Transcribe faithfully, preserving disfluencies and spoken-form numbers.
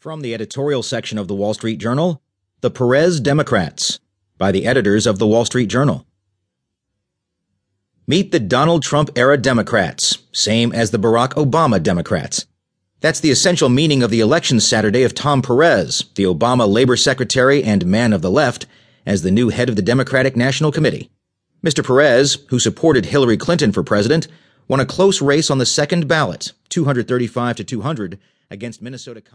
From the editorial section of the Wall Street Journal, The Perez Democrats, by the editors of the Wall Street Journal. Meet the Donald Trump-era Democrats, same as the Barack Obama Democrats. That's the essential meaning of the election Saturday of Tom Perez, the Obama labor secretary and man of the left, as the new head of the Democratic National Committee. Mister Perez, who supported Hillary Clinton for president, won a close race on the second ballot, two thirty-five to two hundred, against Minnesota...